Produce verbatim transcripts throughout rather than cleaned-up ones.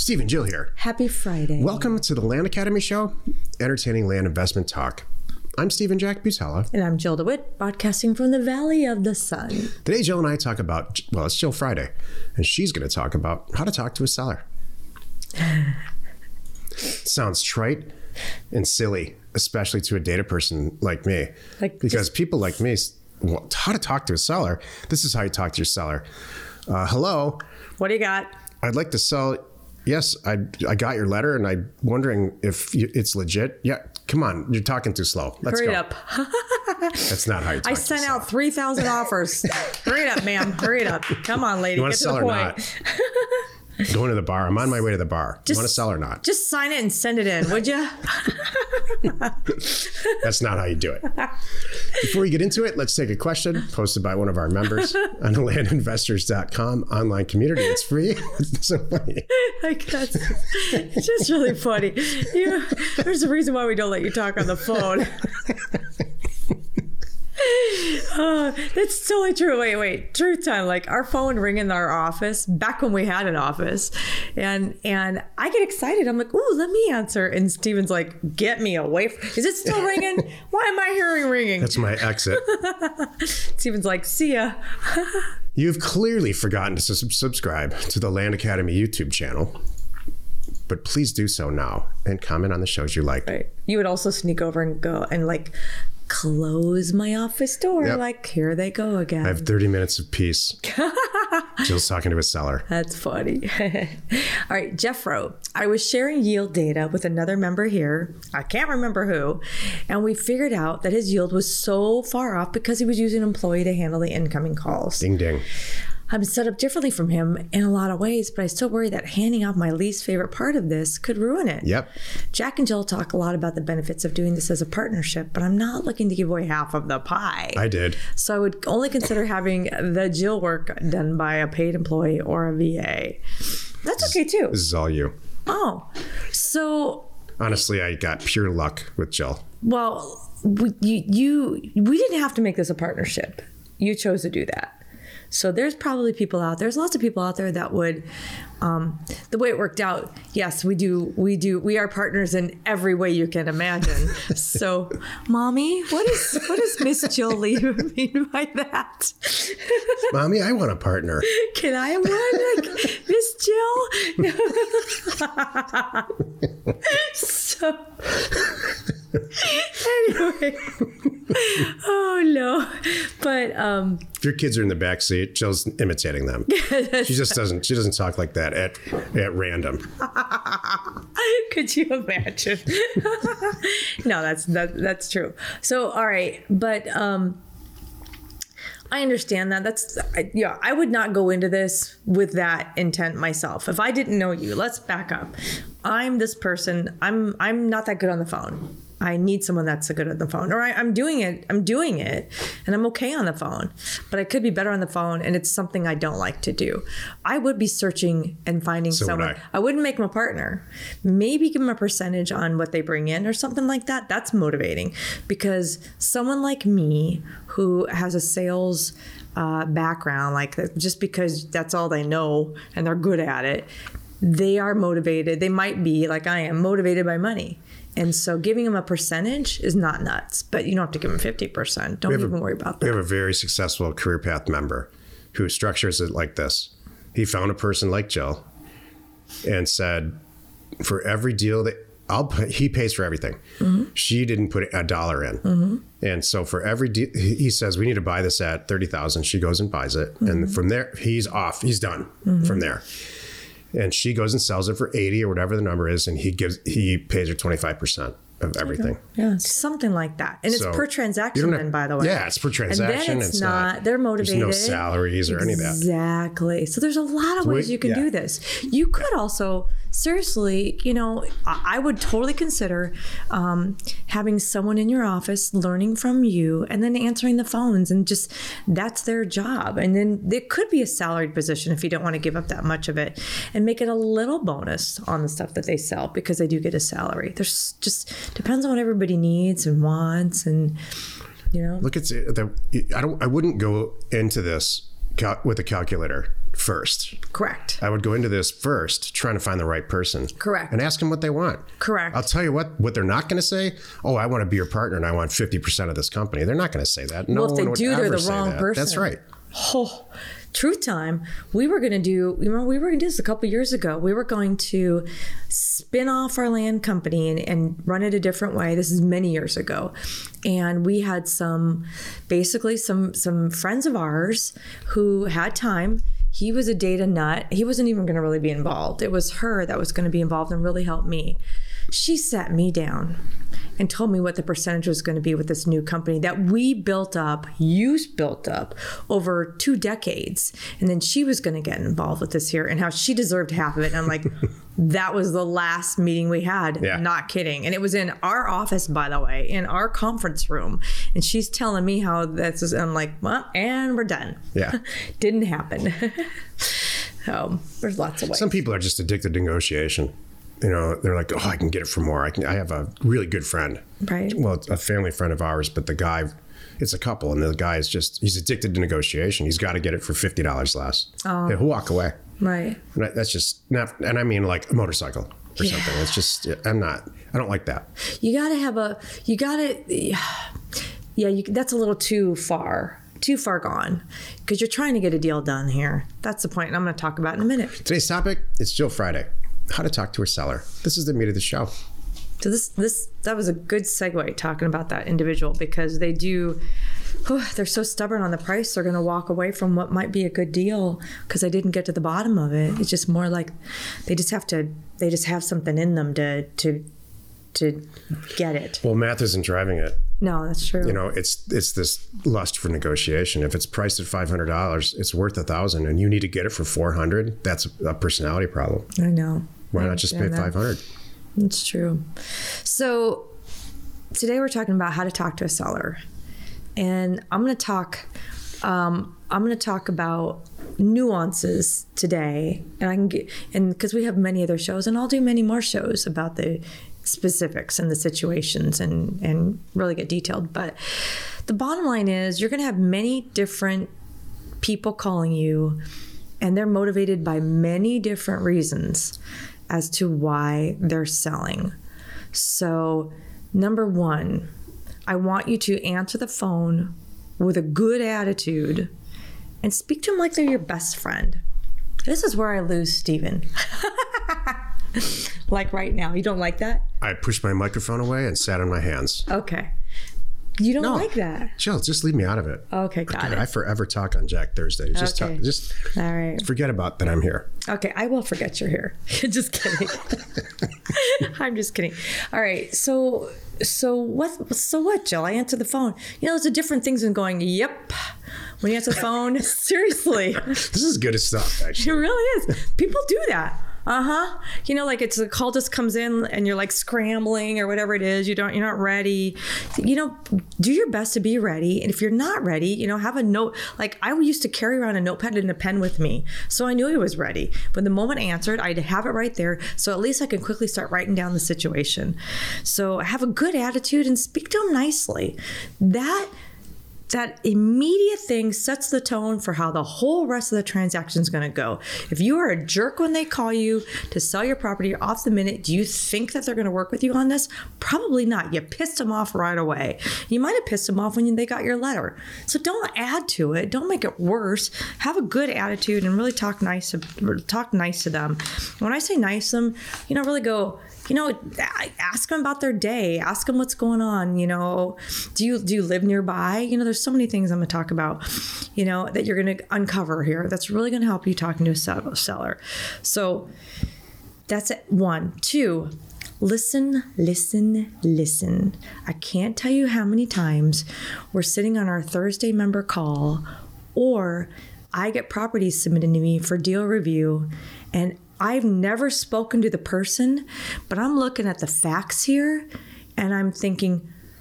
Steve and Jill here. Happy Friday. Welcome to the Land Academy Show, entertaining land investment talk. I'm Steven Jack Butala. And I'm Jill DeWit, broadcasting from the Valley of the Sun. Today, Jill and I talk about, well, it's Jill Friday, and she's going to talk about how to talk to a seller. Sounds trite and silly, especially to a data person like me. Like because just, people like me, well, how to talk to a seller. This is how you talk to your seller. Uh, hello. What do you got? I'd like to sell. Yes, I I got your letter and I'm wondering if you, it's legit. Yeah, come on. You're talking too slow. Let's Hurry go. Hurry up. That's not how you talk I to sent out three thousand offers. Hurry up, ma'am. Hurry up. Come on, lady. You want to sell or not? Going to the bar. I'm on my way to the bar. Just, you want to sell or not? Just sign it and send it in, would you? That's not how you do it. Before we get into it, let's take a question posted by one of our members on the land investors dot com online community. It's free. It's so funny. Like that's, it's just really funny. You, there's a reason why we don't let you talk on the phone. Uh, that's totally true. Wait, wait. Truth time. Like our phone rang in our office back when we had an office, and and I get excited. I'm like, ooh, let me answer. And Steven's like, get me away. From- Is it still ringing? Why am I hearing ringing? That's my exit. Steven's like, see ya. You've clearly forgotten to sub- subscribe to the Land Academy YouTube channel. But please do so now and comment on the shows you like. Right. You would also sneak over and go and like close my office door. Yep. Like, here they go again. I have thirty minutes of peace. Jill's talking to a seller. That's funny. All right, Jeff wrote, I was sharing yield data with another member here. I can't remember who. And we figured out that his yield was so far off because he was using an employee to handle the incoming calls. Ding, ding. I'm set up differently from him in a lot of ways, but I still worry that handing off my least favorite part of this could ruin it. Yep. Jack and Jill talk a lot about the benefits of doing this as a partnership, but I'm not looking to give away half of the pie. I did. So I would only consider having the Jill work done by a paid employee or a V A. That's okay too. This is all you. Oh, so. Honestly, I got pure luck with Jill. Well, we, you, you, we didn't have to make this a partnership. You chose to do that. So there's probably people out there, there's lots of people out there that would, um, the way it worked out, yes, we do, we do, we are partners in every way you can imagine. So, mommy, what is, what does Miss Jill Lee mean by that? Mommy, I want a partner. Can I have one? Like, Miss Jill? So, anyway, oh no, but, um. If your kids are in the backseat, Jill's imitating them. She just doesn't, she doesn't talk like that at, at random. Could you imagine? No, that's, that, that's true. So, all right. But, um, I understand that. That's, I, yeah, I would not go into this with that intent myself. If I didn't know you, let's back up. I'm this person. I'm, I'm not that good on the phone. I need someone that's good on the phone, or I, I'm doing it. I'm doing it and I'm okay on the phone, but I could be better on the phone. And it's something I don't like to do. I would be searching and finding so someone. Would I. I wouldn't make them a partner, maybe give them a percentage on what they bring in or something like that. That's motivating because someone like me who has a sales uh, background, like just because that's all they know and they're good at it, they are motivated. They might be like I am motivated by money. And so giving them a percentage is not nuts, but you don't have to give them fifty percent. Don't even a, worry about that. We have a very successful career path member who structures it like this. He found a person like Jill and said, for every deal that I'll pay, he pays for everything. Mm-hmm. She didn't put a dollar in. Mm-hmm. And so for every deal, he says, we need to buy this at thirty thousand. She goes and buys it. Mm-hmm. And from there, he's off. He's done mm-hmm. from there. And she goes and sells it for eighty or whatever the number is, and he gives he pays her twenty-five percent of everything. Okay. Yeah, something like that. And so it's per transaction have, then, by the way. Yeah, it's per transaction. And then it's, it's not, not, they're motivated. There's no salaries or exactly. any of that. Exactly. So there's a lot of ways you can yeah. do this. You could yeah. also, seriously, you know, I would totally consider um, having someone in your office learning from you and then answering the phones and just, that's their job. And then it could be a salaried position if you don't want to give up that much of it and make it a little bonus on the stuff that they sell because they do get a salary. There's just... Depends on what everybody needs and wants, and you know. Look, it's I don't. I wouldn't go into this cal- with a calculator first. Correct. I would go into this first trying to find the right person. Correct. And ask them what they want. Correct. I'll tell you what, what they're not going to say, oh, I want to be your partner and I want fifty percent of this company. They're not going to say that. No well, if they do, they're the wrong that. person. That's right. Oh, truth time. We were going to do, you know, we were going to do this a couple of years ago. We were going to spin off our land company and, and run it a different way. This is many years ago. And we had some, basically some, some friends of ours who had time. He was a data nut. He wasn't even going to really be involved. It was her that was going to be involved and really help me. She sat me down and told me what the percentage was going to be with this new company that we built up, you built up over two decades. And then she was going to get involved with this here and how she deserved half of it. And I'm like, that was the last meeting we had. Yeah. Not kidding. And it was in our office, by the way, in our conference room. And she's telling me how this is. And I'm like, well, and we're done. Yeah. Didn't happen. So there's lots of ways. Some people are just addicted to negotiation. You know, they're like, oh, I can get it for more. I can. I have a really good friend. Right. Well, it's a family friend of ours, but the guy, it's a couple, and the guy is just, he's addicted to negotiation. He's got to get it for fifty dollars less. Oh. He'll walk away. Right. That's just not, and I mean like a motorcycle or yeah. something. It's just, I'm not, I don't like that. You got to have a, you got to, yeah, you, that's a little too far. Too far gone, because you're trying to get a deal done here. That's the point, and I'm going to talk about it in a minute. Today's topic, it's Jill Friday. How to talk to a seller. This is the meat of the show. So this, this, that was a good segue talking about that individual, because they do, oh, they're so stubborn on the price. They're going to walk away from what might be a good deal because they didn't get to the bottom of it. It's just more like they just have to, they just have something in them to, to, to get it. Well, math isn't driving it. No, that's true. You know, it's it's this lust for negotiation. If it's priced at five hundred dollars, it's worth a thousand dollars, and you need to get it for four hundred dollars. That's a personality problem. I know. Why I not just pay that. five hundred dollars? That's true. So today we're talking about how to talk to a seller. And I'm going to talk um, I'm going to talk about nuances today. And I can get, and because we have many other shows, and I'll do many more shows about the specifics and the situations and, and really get detailed. But the bottom line is you're going to have many different people calling you, and they're motivated by many different reasons as to why they're selling. So number one, I want you to answer the phone with a good attitude and speak to them like they're your best friend. This is where I lose Steven. Like right now. You don't like that? I pushed my microphone away and sat on my hands. Okay. You don't no, like that? Jill, just leave me out of it. Okay, got God, it. I forever talk on Jack Thursday. Just okay. talk, just All right. forget about that I'm here. Okay, I will forget you're here. Just kidding. I'm just kidding. All right, so so what, So what, Jill? I answer the phone. You know, there's a different things than going, yep. When you answer the phone, seriously. This is good as stuff, actually. It really is. People do that. Uh-huh. You know, like it's the call just comes in and you're like scrambling or whatever it is. You don't, you're not ready. You know, do your best to be ready. And if you're not ready, you know, have a note. Like I used to carry around a notepad and a pen with me. So I knew I was ready. But the moment I answered, I'd have it right there. So at least I could quickly start writing down the situation. So have a good attitude and speak to them nicely. That That immediate thing sets the tone for how the whole rest of the transaction is going to go. If you are a jerk when they call you to sell your property off the minute, do you think that they're going to work with you on this? Probably not. You pissed them off right away. You might have pissed them off when they got your letter. So don't add to it. Don't make it worse. Have a good attitude and really talk nice, talk nice to them. When I say nice to them, you know, really go... You know, ask them about their day. Ask them what's going on. You know, do you do you live nearby? You know, there's so many things I'm going to talk about, you know, that you're going to uncover here. That's really going to help you talking to a seller. So that's it. One, two, listen, listen, listen. I can't tell you how many times we're sitting on our Thursday member call, or I get properties submitted to me for deal review, and I've never spoken to the person, but I'm looking at the facts here and I'm thinking,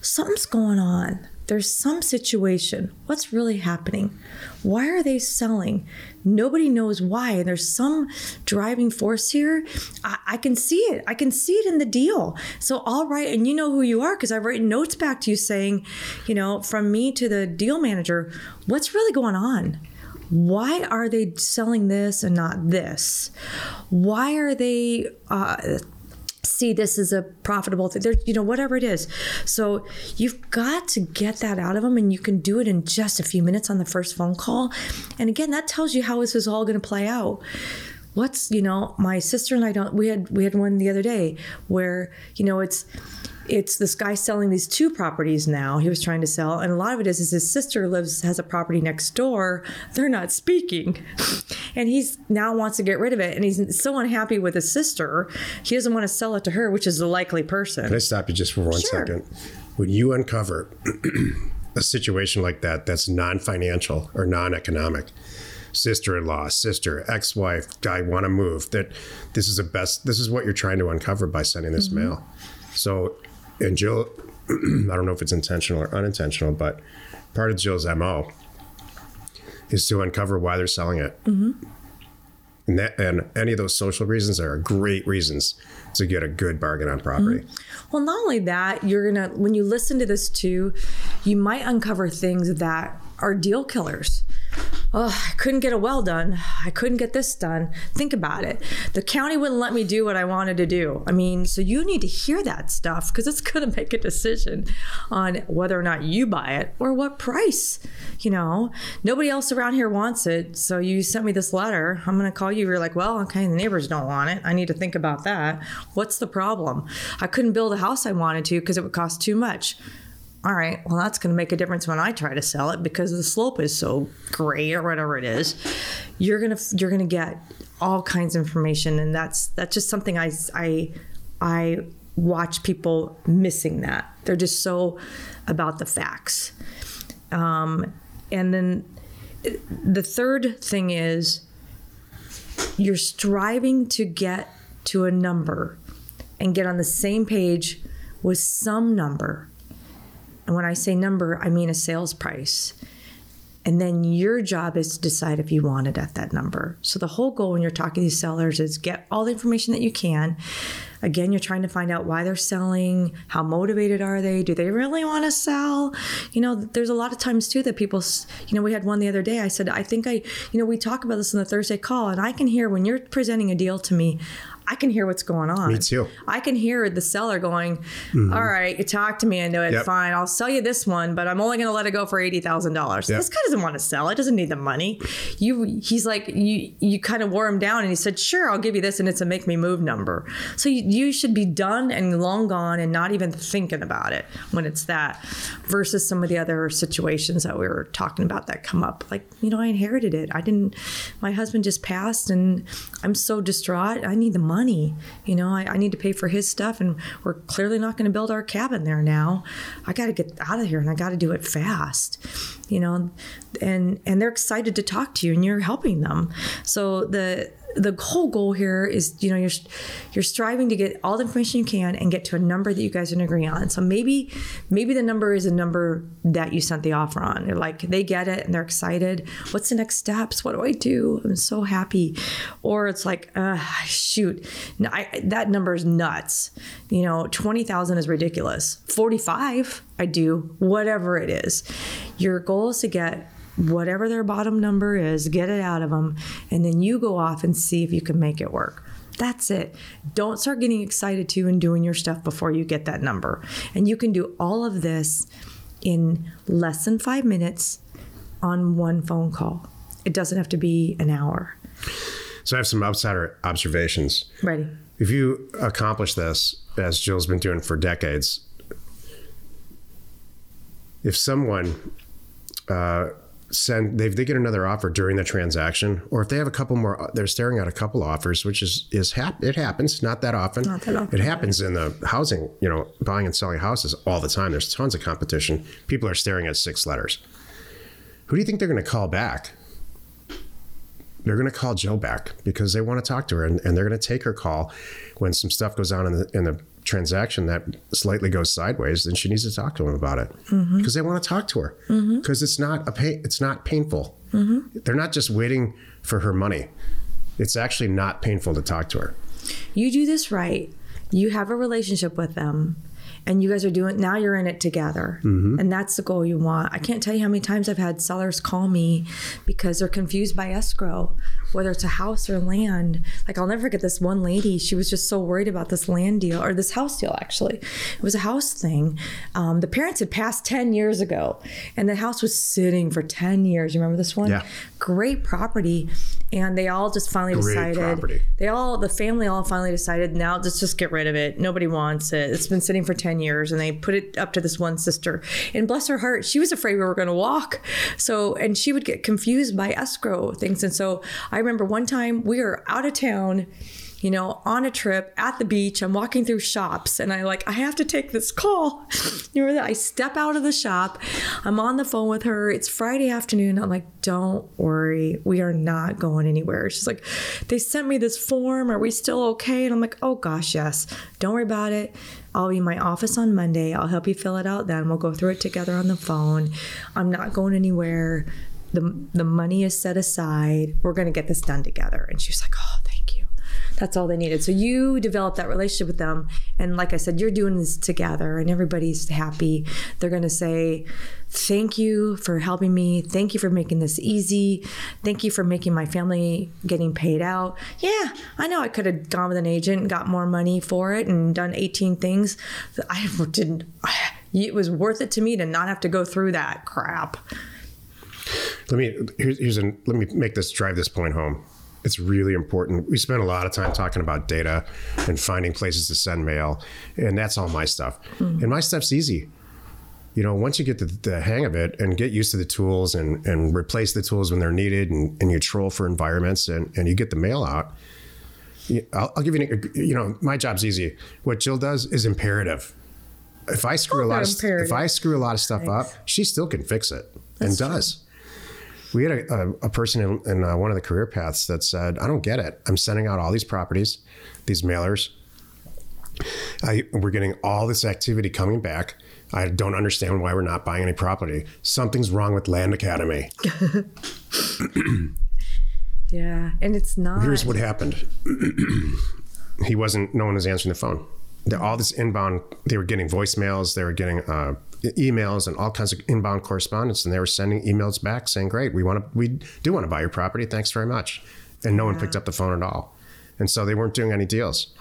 something's going on. There's some situation. What's really happening? Why are they selling? Nobody knows why. And there's some driving force here. I, I can see it. I can see it in the deal. So I'll write, and you know who you are, because I've written notes back to you saying, you know, from me to the deal manager, what's really going on? Why are they selling this and not this? Why are they uh, see this as a profitable thing? They're, you know, whatever it is. So you've got to get that out of them, and you can do it in just a few minutes on the first phone call. And again, that tells you how this is all going to play out. What's, you know, my sister and I don't, we had, we had one the other day where, you know, it's, it's this guy selling these two properties now. He was trying to sell. And a lot of it is, is his sister lives, has a property next door. They're not speaking. And he's now wants to get rid of it. And he's so unhappy with his sister. He doesn't want to sell it to her, which is the likely person. Can I stop you just for one sure. second? When you uncover a situation like that, that's non-financial or non-economic, sister-in-law, sister, ex-wife, guy want to move, that this is the best, this is what you're trying to uncover by sending this mm-hmm. mail. So, and Jill, I don't know if it's intentional or unintentional, but part of Jill's M O is to uncover why they're selling it. Mm-hmm. And that, and any of those social reasons are great reasons to get a good bargain on property. Mm-hmm. Well, not only that, you're going to, when you listen to this too, you might uncover things that are deal killers. Oh, I couldn't get a well done. I couldn't get this done. Think about it. The county wouldn't let me do what I wanted to do. I mean, so you need to hear that stuff because it's going to make a decision on whether or not you buy it or what price. You know, nobody else around here wants it. So you sent me this letter. I'm going to call you. You're like, well, okay, the neighbors don't want it. I need to think about that. What's the problem? I couldn't build a house I wanted to because it would cost too much. All right, well, that's going to make a difference when I try to sell it because the slope is so great or whatever it is. You're going to you're going to get all kinds of information, and that's that's just something I I I watch people missing that. They're just so about the facts. Um, and then the third thing is you're striving to get to a number and get on the same page with some number. And when I say number, I mean a sales price. And then your job is to decide if you want it at that number. So the whole goal when you're talking to these sellers is get all the information that you can. Again, you're trying to find out why they're selling, how motivated are they? Do they really want to sell? You know, there's a lot of times too that people, you know, we had one the other day. I said, I think I, you know, we talk about this on the Thursday call, and I can hear when you're presenting a deal to me, I can hear what's going on. Me too. I can hear the seller going, mm-hmm. all right, you talk to me, I know it, yep. fine. I'll sell you this one, but I'm only going to let it go for eighty thousand dollars. Yep. This guy doesn't want to sell. It doesn't need the money. You, He's like, you you kind of wore him down, and he said, sure, I'll give you this, and it's a make me move number. So you, you should be done and long gone and not even thinking about it when it's that, versus some of the other situations that we were talking about that come up. Like, you know, I inherited it. I didn't, my husband just passed, and I'm so distraught. I need the money. Money. You know, I, I need to pay for his stuff, and we're clearly not going to build our cabin there now. I got to get out of here, and I got to do it fast, you know, and, and they're excited to talk to you, and you're helping them. So the, the whole goal here is, you know, you're, you're striving to get all the information you can and get to a number that you guys can agree on. So maybe, maybe the number is a number that you sent the offer on. They're like, they get it and they're excited. What's the next steps? What do I do? I'm so happy. Or it's like, uh, shoot, no, I, that number is nuts. You know, twenty thousand is ridiculous. forty-five, I do, whatever it is. Your goal is to get whatever their bottom number is, get it out of them, and then you go off and see if you can make it work. That's it. Don't start getting excited too and doing your stuff before you get that number. And you can do all of this in less than five minutes on one phone call. It doesn't have to be an hour. So I have some outsider observations. Ready? If you accomplish this, as Jill's been doing for decades, if someone uh, send they they get another offer during the transaction, or if they have a couple more, they're staring at a couple offers, which is is hap- it happens not that often. Not that often. It happens in the housing, you know, buying and selling houses all the time. There's tons of competition. People are staring at six letters. Who do you think they're going to call back? They're going to call Jill back because they want to talk to her, and, and they're going to take her call when some stuff goes on in the in the transaction that slightly goes sideways, then she needs to talk to him about it because mm-hmm. they want to talk to her because mm-hmm. it's not a pain, it's not painful. Mm-hmm. They're not just waiting for her money. It's actually not painful to talk to her. You do this right. You have a relationship with them, and you guys are doing, now you're in it together. Mm-hmm. And that's the goal you want. I can't tell you how many times I've had sellers call me because they're confused by escrow, whether it's a house or land. Like, I'll never forget this one lady. She was just so worried about this land deal, or this house deal, actually. It was a house thing. Um, the parents had passed ten years ago, and the house was sitting for ten years. You remember this one? Yeah. Great property. And they all just finally Great decided, property. they all, the family all finally decided, now let's just get rid of it. Nobody wants it. It's been sitting for ten years, and they put it up to this one sister. And bless her heart, she was afraid we were going to walk. So, and she would get confused by escrow things. And so I remember one time we were out of town, you know, on a trip at the beach. I'm walking through shops, and I like, I have to take this call. You know, I step out of the shop. I'm on the phone with her. It's Friday afternoon. I'm like, don't worry, we are not going anywhere. She's like, they sent me this form. Are we still okay? And I'm like, oh gosh, yes. Don't worry about it. I'll be in my office on Monday. I'll help you fill it out then. We'll go through it together on the phone. I'm not going anywhere. The, the money is set aside. We're going to get this done together. And she's like, oh, thank you. That's all they needed. So you develop that relationship with them. And like I said, you're doing this together and everybody's happy. They're going to say, thank you for helping me. Thank you for making this easy. Thank you for making my family getting paid out. Yeah, I know I could have gone with an agent and got more money for it and done eighteen things. I didn't. It was worth it to me to not have to go through that crap. Let me, here's, here's an, let me make this, drive this point home. It's really important. We spend a lot of time talking about data and finding places to send mail, and that's all my stuff. Mm-hmm. And my stuff's easy. You know, once you get the, the hang of it and get used to the tools and, and replace the tools when they're needed, and, and you troll for environments and, and you get the mail out, I'll, I'll give you, an, you know, my job's easy. What Jill does is imperative. If I screw, oh, a, lot of, if I screw a lot of stuff Thanks. up, she still can fix it that's and does. True. We had a, a, a person in, in uh, one of the career paths that said, I don't get it. I'm sending out all these properties, these mailers. I, we're getting all this activity coming back. I don't understand why we're not buying any property. Something's wrong with Land Academy. Yeah, and it's not. Here's what happened. He wasn't, no one was answering the phone. The, all this inbound, they were getting voicemails, they were getting uh, emails and all kinds of inbound correspondence, and they were sending emails back saying, great, we want to, we do want to buy your property. Thanks very much. And no yeah. one picked up the phone at all. And so they weren't doing any deals.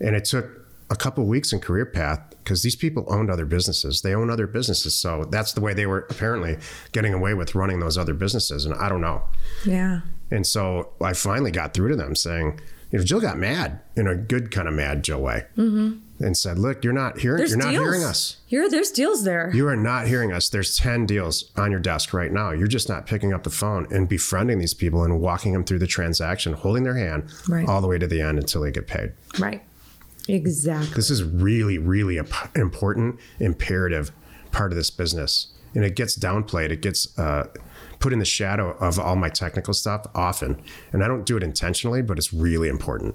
And it took a couple of weeks in Career Path because these people owned other businesses. They own other businesses. So that's the way they were apparently getting away with running those other businesses. And I don't know. Yeah. And so I finally got through to them saying, you know, Jill got mad in a good kind of mad Jill way, mm-hmm. and said, "Look, you're not hearing. You're not deals. hearing us. You're, there's deals there. You are not hearing us. There's ten deals on your desk right now. You're just not picking up the phone and befriending these people and walking them through the transaction, holding their hand right. all the way to the end until they get paid." Right. Exactly. This is really, really an important, imperative part of this business, and it gets downplayed. It gets. Uh, put in the shadow of all my technical stuff often. And I don't do it intentionally, but it's really important.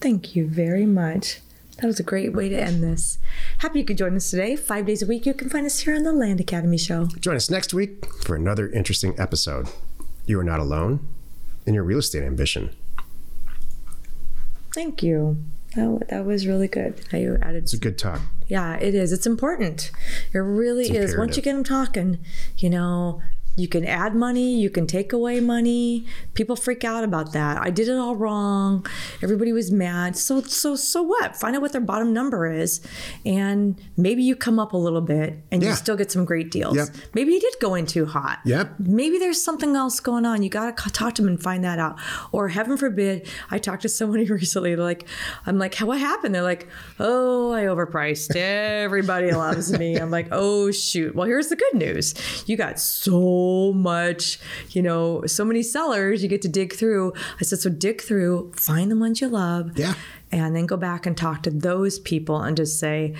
Thank you very much. That was a great way to end this. Happy you could join us today. Five days a week, you can find us here on the Land Academy Show. Join us next week for another interesting episode. You are not alone in your real estate ambition. Thank you. That, that was really good. How you added. It's a good talk. Yeah, it is. It's important. It really is. Once you get them talking, you know, you can add money, you can take away money. People freak out about that. I did it all wrong. Everybody was mad. So, so, so what? Find out what their bottom number is. And maybe you come up a little bit and yeah. you still get some great deals. Yep. Maybe you did go in too hot. Yep. Maybe there's something else going on. You got to talk to them and find that out. Or heaven forbid, I talked to somebody recently, like, I'm like, what happened? They're like, oh, I overpriced. Everybody loves me. I'm like, oh shoot. Well, here's the good news. You got so much, you know, so many sellers you get to dig through. I said, so dig through, find the ones you love, yeah, and then go back and talk to those people and just say,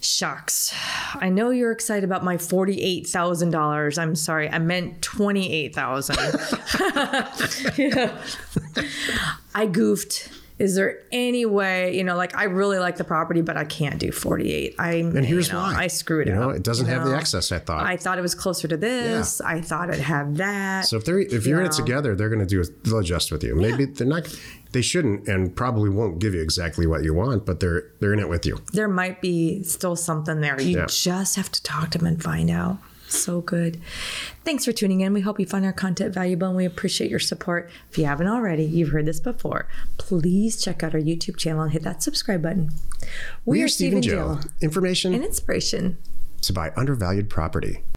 shucks, I know you're excited about my forty-eight thousand dollars. I'm sorry, I meant twenty-eight thousand. You know, I goofed. is there any way, you know, like I really like the property, but I can't do forty-eight. I, and here's you know, why. I screwed you know, up. It doesn't you know? have the excess, I thought. I thought it was closer to this. Yeah. I thought it had that. So if they're, if you're you in know? it together, they're going to do it. They'll adjust with you. Maybe yeah. they're not, they shouldn't and probably won't give you exactly what you want, but they're, they're in it with you. There might be still something there. You yeah. just have to talk to them and find out. So good. Thanks for tuning in. We hope you find our content valuable and we appreciate your support. If you haven't already, you've heard this before, please check out our YouTube channel and hit that subscribe button. We, we are Steven Jill. Information and inspiration to buy undervalued property.